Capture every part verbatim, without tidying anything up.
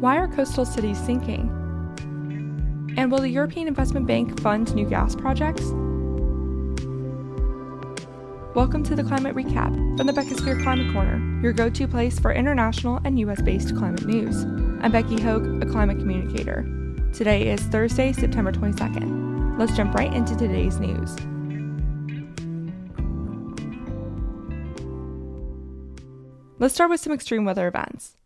Why are coastal cities sinking? And will the European Investment Bank fund new gas projects? Welcome to the Climate Recap from the BeckySphere Climate Corner, your go-to place for international and U S-based climate news. I'm Becky Hogue, a climate communicator. Today is Thursday, September twenty-second. Let's jump right into today's news. Let's start with some extreme weather events.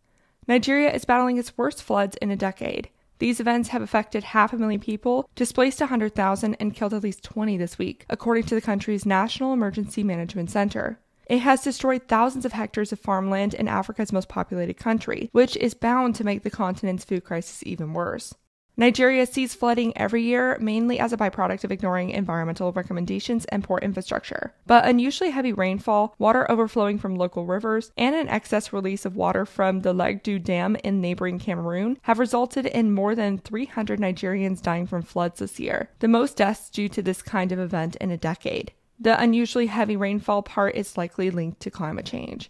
Nigeria is battling its worst floods in a decade. These events have affected half a million people, displaced one hundred thousand, and killed at least twenty this week, according to the country's National Emergency Management Center. It has destroyed thousands of hectares of farmland in Africa's most populated country, which is bound to make the continent's food crisis even worse. Nigeria sees flooding every year, mainly as a byproduct of ignoring environmental recommendations and poor infrastructure. But unusually heavy rainfall, water overflowing from local rivers, and an excess release of water from the Legdu Dam in neighboring Cameroon have resulted in more than three hundred Nigerians dying from floods this year, the most deaths due to this kind of event in a decade. The unusually heavy rainfall part is likely linked to climate change.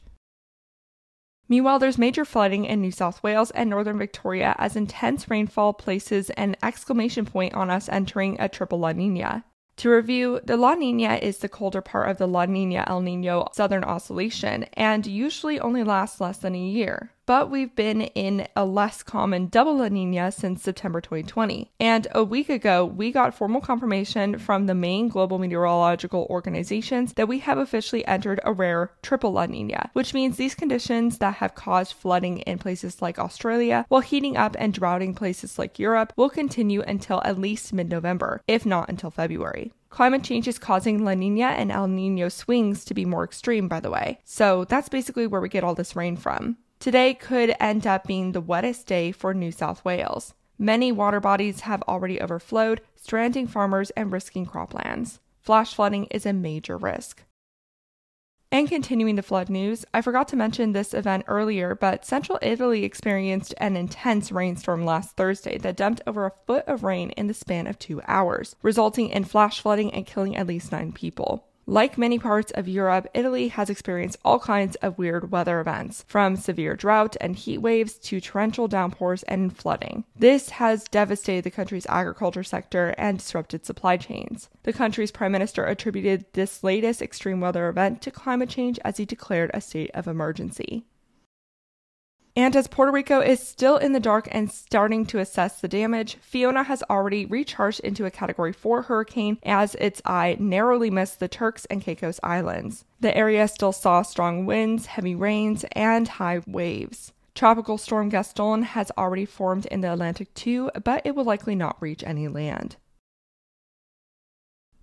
Meanwhile, there's major flooding in New South Wales and northern Victoria as intense rainfall places an exclamation point on us entering a triple La Niña. To review, the La Niña is the colder part of the La Niña-El Niño southern oscillation and usually only lasts less than a year. But we've been in a less common double La Niña since September twenty twenty. And a week ago, we got formal confirmation from the main global meteorological organizations that we have officially entered a rare triple La Niña, which means these conditions that have caused flooding in places like Australia while heating up and droughting places like Europe will continue until at least mid-November, if not until February. Climate change is causing La Niña and El Niño swings to be more extreme, by the way. So that's basically where we get all this rain from. Today could end up being the wettest day for New South Wales. Many water bodies have already overflowed, stranding farmers and risking croplands. Flash flooding is a major risk. And continuing the flood news, I forgot to mention this event earlier, but central Italy experienced an intense rainstorm last Thursday that dumped over a foot of rain in the span of two hours, resulting in flash flooding and killing at least nine people. Like many parts of Europe, Italy has experienced all kinds of weird weather events, from severe drought and heat waves to torrential downpours and flooding. This has devastated the country's agriculture sector and disrupted supply chains. The country's prime minister attributed this latest extreme weather event to climate change as he declared a state of emergency. And as Puerto Rico is still in the dark and starting to assess the damage, Fiona has already recharged into a Category four hurricane as its eye narrowly missed the Turks and Caicos Islands. The area still saw strong winds, heavy rains, and high waves. Tropical storm Gaston has already formed in the Atlantic too, but it will likely not reach any land.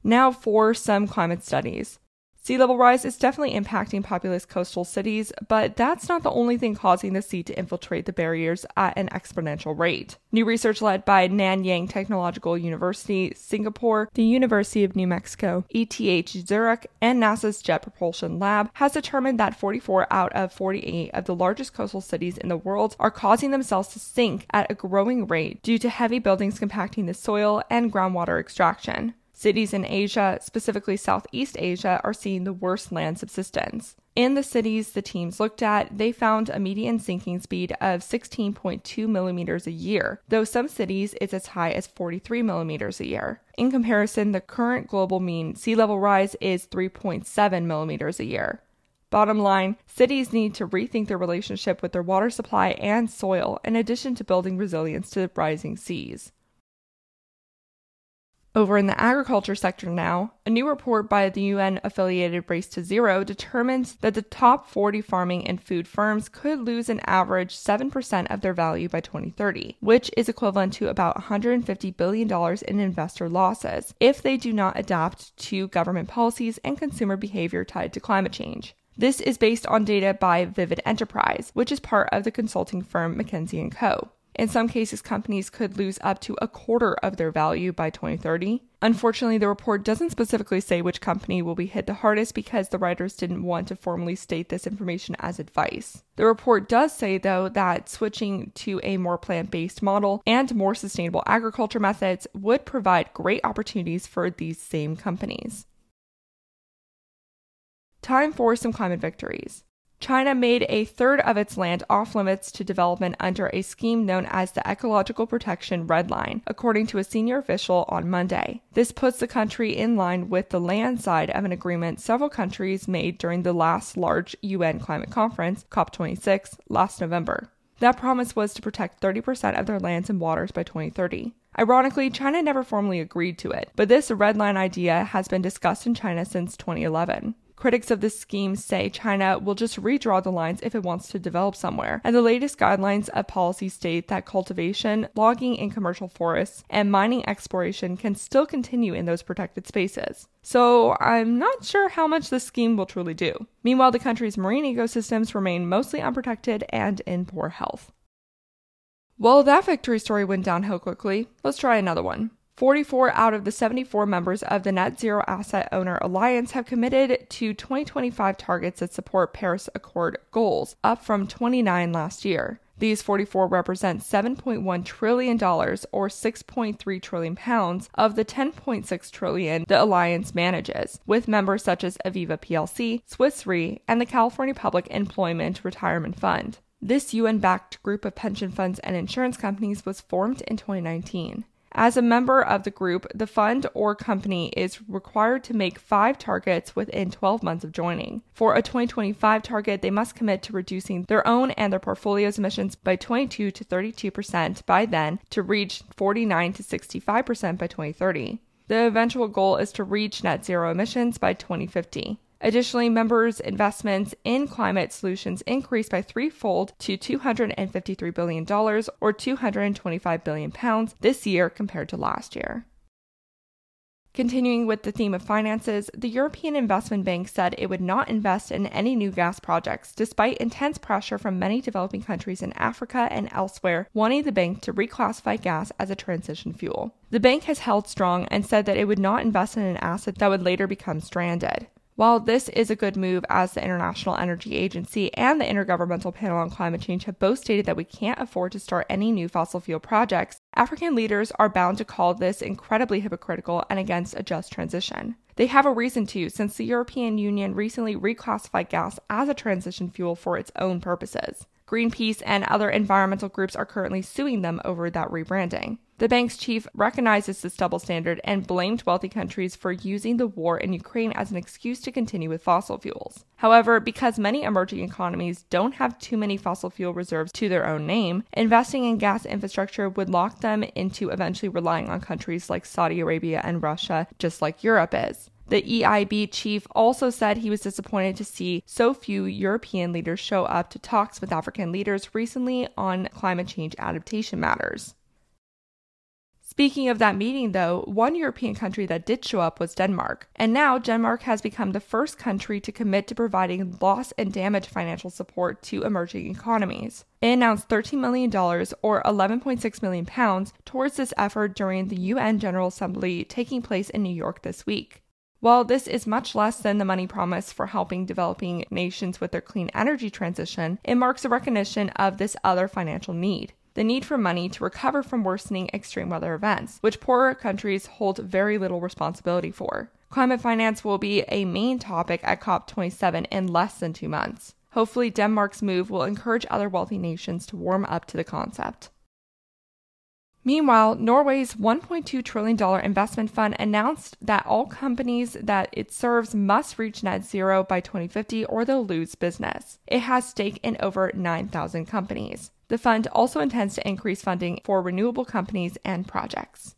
Now for some climate studies. Sea level rise is definitely impacting populous coastal cities, but that's not the only thing causing the sea to infiltrate the barriers at an exponential rate. New research led by Nanyang Technological University, Singapore, the University of New Mexico, E T H Zurich, and NASA's Jet Propulsion Lab has determined that forty-four out of forty-eight of the largest coastal cities in the world are causing themselves to sink at a growing rate due to heavy buildings compacting the soil and groundwater extraction. Cities in Asia, specifically Southeast Asia, are seeing the worst land subsidence. In the cities the teams looked at, they found a median sinking speed of sixteen point two millimeters a year, though some cities it's as high as forty-three millimeters a year. In comparison, the current global mean sea level rise is three point seven millimeters a year. Bottom line, cities need to rethink their relationship with their water supply and soil, in addition to building resilience to rising seas. Over in the agriculture sector now, a new report by the U N-affiliated Race to Zero determines that the top forty farming and food firms could lose an average seven percent of their value by twenty thirty, which is equivalent to about one hundred fifty billion dollars in investor losses if they do not adapt to government policies and consumer behavior tied to climate change. This is based on data by Vivid Enterprise, which is part of the consulting firm McKinsey and Co. In some cases, companies could lose up to a quarter of their value by twenty thirty. Unfortunately, the report doesn't specifically say which company will be hit the hardest because the writers didn't want to formally state this information as advice. The report does say, though, that switching to a more plant-based model and more sustainable agriculture methods would provide great opportunities for these same companies. Time for some climate victories. China made a third of its land off-limits to development under a scheme known as the Ecological Protection Red Line, according to a senior official on Monday. This puts the country in line with the land side of an agreement several countries made during the last large U N climate conference, COP twenty-six, last November. That promise was to protect thirty percent of their lands and waters by twenty thirty. Ironically, China never formally agreed to it, but this red line idea has been discussed in China since twenty eleven. Critics of this scheme say China will just redraw the lines if it wants to develop somewhere, and the latest guidelines of policy state that cultivation, logging in commercial forests, and mining exploration can still continue in those protected spaces. So I'm not sure how much this scheme will truly do. Meanwhile, the country's marine ecosystems remain mostly unprotected and in poor health. Well, that victory story went downhill quickly. Let's try another one. forty-four out of the seventy-four members of the Net Zero Asset Owner Alliance have committed to twenty twenty-five targets that support Paris Accord goals, up from twenty-nine last year. These forty-four represent seven point one trillion dollars, or six point three trillion pounds, of the ten point six trillion dollars the alliance manages, with members such as Aviva P L C, Swiss Re, and the California Public Employment Retirement Fund. This U N-backed group of pension funds and insurance companies was formed in twenty nineteen. As a member of the group, the fund or company is required to make five targets within twelve months of joining. For a twenty twenty-five target, they must commit to reducing their own and their portfolio's emissions by twenty-two to thirty-two percent by then to reach forty-nine to sixty-five percent by twenty thirty. The eventual goal is to reach net zero emissions by twenty fifty. Additionally, members' investments in climate solutions increased by threefold to two hundred fifty-three billion dollars, or two hundred twenty-five billion pounds, this year compared to last year. Continuing with the theme of finances, the European Investment Bank said it would not invest in any new gas projects, despite intense pressure from many developing countries in Africa and elsewhere wanting the bank to reclassify gas as a transition fuel. The bank has held strong and said that it would not invest in an asset that would later become stranded. While this is a good move, as the International Energy Agency and the Intergovernmental Panel on Climate Change have both stated that we can't afford to start any new fossil fuel projects, African leaders are bound to call this incredibly hypocritical and against a just transition. They have a reason to, since the European Union recently reclassified gas as a transition fuel for its own purposes. Greenpeace and other environmental groups are currently suing them over that rebranding. The bank's chief recognizes this double standard and blamed wealthy countries for using the war in Ukraine as an excuse to continue with fossil fuels. However, because many emerging economies don't have too many fossil fuel reserves to their own name, investing in gas infrastructure would lock them into eventually relying on countries like Saudi Arabia and Russia, just like Europe is. The E I B chief also said he was disappointed to see so few European leaders show up to talks with African leaders recently on climate change adaptation matters. Speaking of that meeting, though, one European country that did show up was Denmark, and now Denmark has become the first country to commit to providing loss and damage financial support to emerging economies. It announced thirteen million dollars, or eleven point six million pounds, towards this effort during the U N General Assembly taking place in New York this week. While this is much less than the money promised for helping developing nations with their clean energy transition, it marks a recognition of this other financial need, the need for money to recover from worsening extreme weather events, which poorer countries hold very little responsibility for. Climate finance will be a main topic at COP twenty-seven in less than two months. Hopefully, Denmark's move will encourage other wealthy nations to warm up to the concept. Meanwhile, Norway's one point two trillion dollars investment fund announced that all companies that it serves must reach net zero by twenty fifty or they'll lose business. It has stake in over nine thousand companies. The fund also intends to increase funding for renewable companies and projects.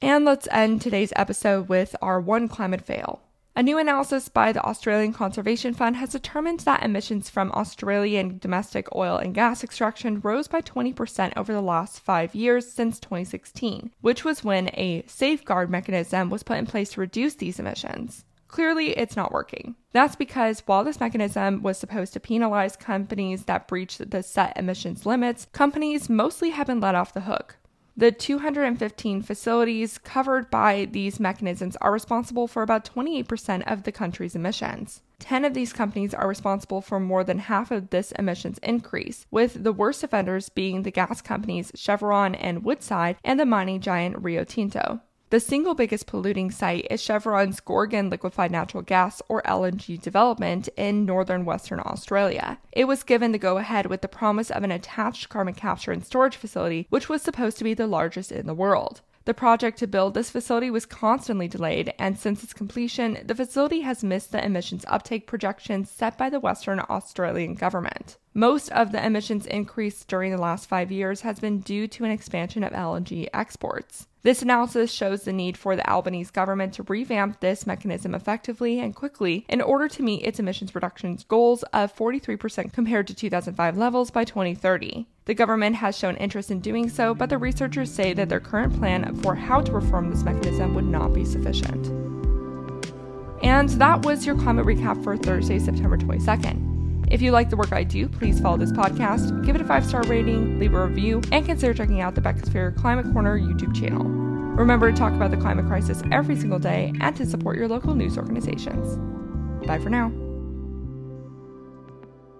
And let's end today's episode with our one climate fail. A new analysis by the Australian Conservation Fund has determined that emissions from Australian domestic oil and gas extraction rose by twenty percent over the last five years since twenty sixteen, which was when a safeguard mechanism was put in place to reduce these emissions. Clearly, it's not working. That's because while this mechanism was supposed to penalize companies that breached the set emissions limits, companies mostly have been let off the hook. The two hundred fifteen facilities covered by these mechanisms are responsible for about twenty-eight percent of the country's emissions. ten of these companies are responsible for more than half of this emissions increase, with the worst offenders being the gas companies Chevron and Woodside and the mining giant Rio Tinto. The single biggest polluting site is Chevron's Gorgon Liquefied Natural Gas, or L N G, development in northern Western Australia. It was given the go-ahead with the promise of an attached carbon capture and storage facility, which was supposed to be the largest in the world. The project to build this facility was constantly delayed, and since its completion, the facility has missed the emissions uptake projections set by the Western Australian government. Most of the emissions increase during the last five years has been due to an expansion of L N G exports. This analysis shows the need for the Albanese government to revamp this mechanism effectively and quickly in order to meet its emissions reduction goals of forty-three percent compared to two thousand five levels by twenty thirty. The government has shown interest in doing so, but the researchers say that their current plan for how to reform this mechanism would not be sufficient. And that was your climate recap for Thursday, September twenty-second. If you like the work I do, please follow this podcast, give it a five-star rating, leave a review, and consider checking out the BeckySphere Climate Corner YouTube channel. Remember to talk about the climate crisis every single day and to support your local news organizations. Bye for now.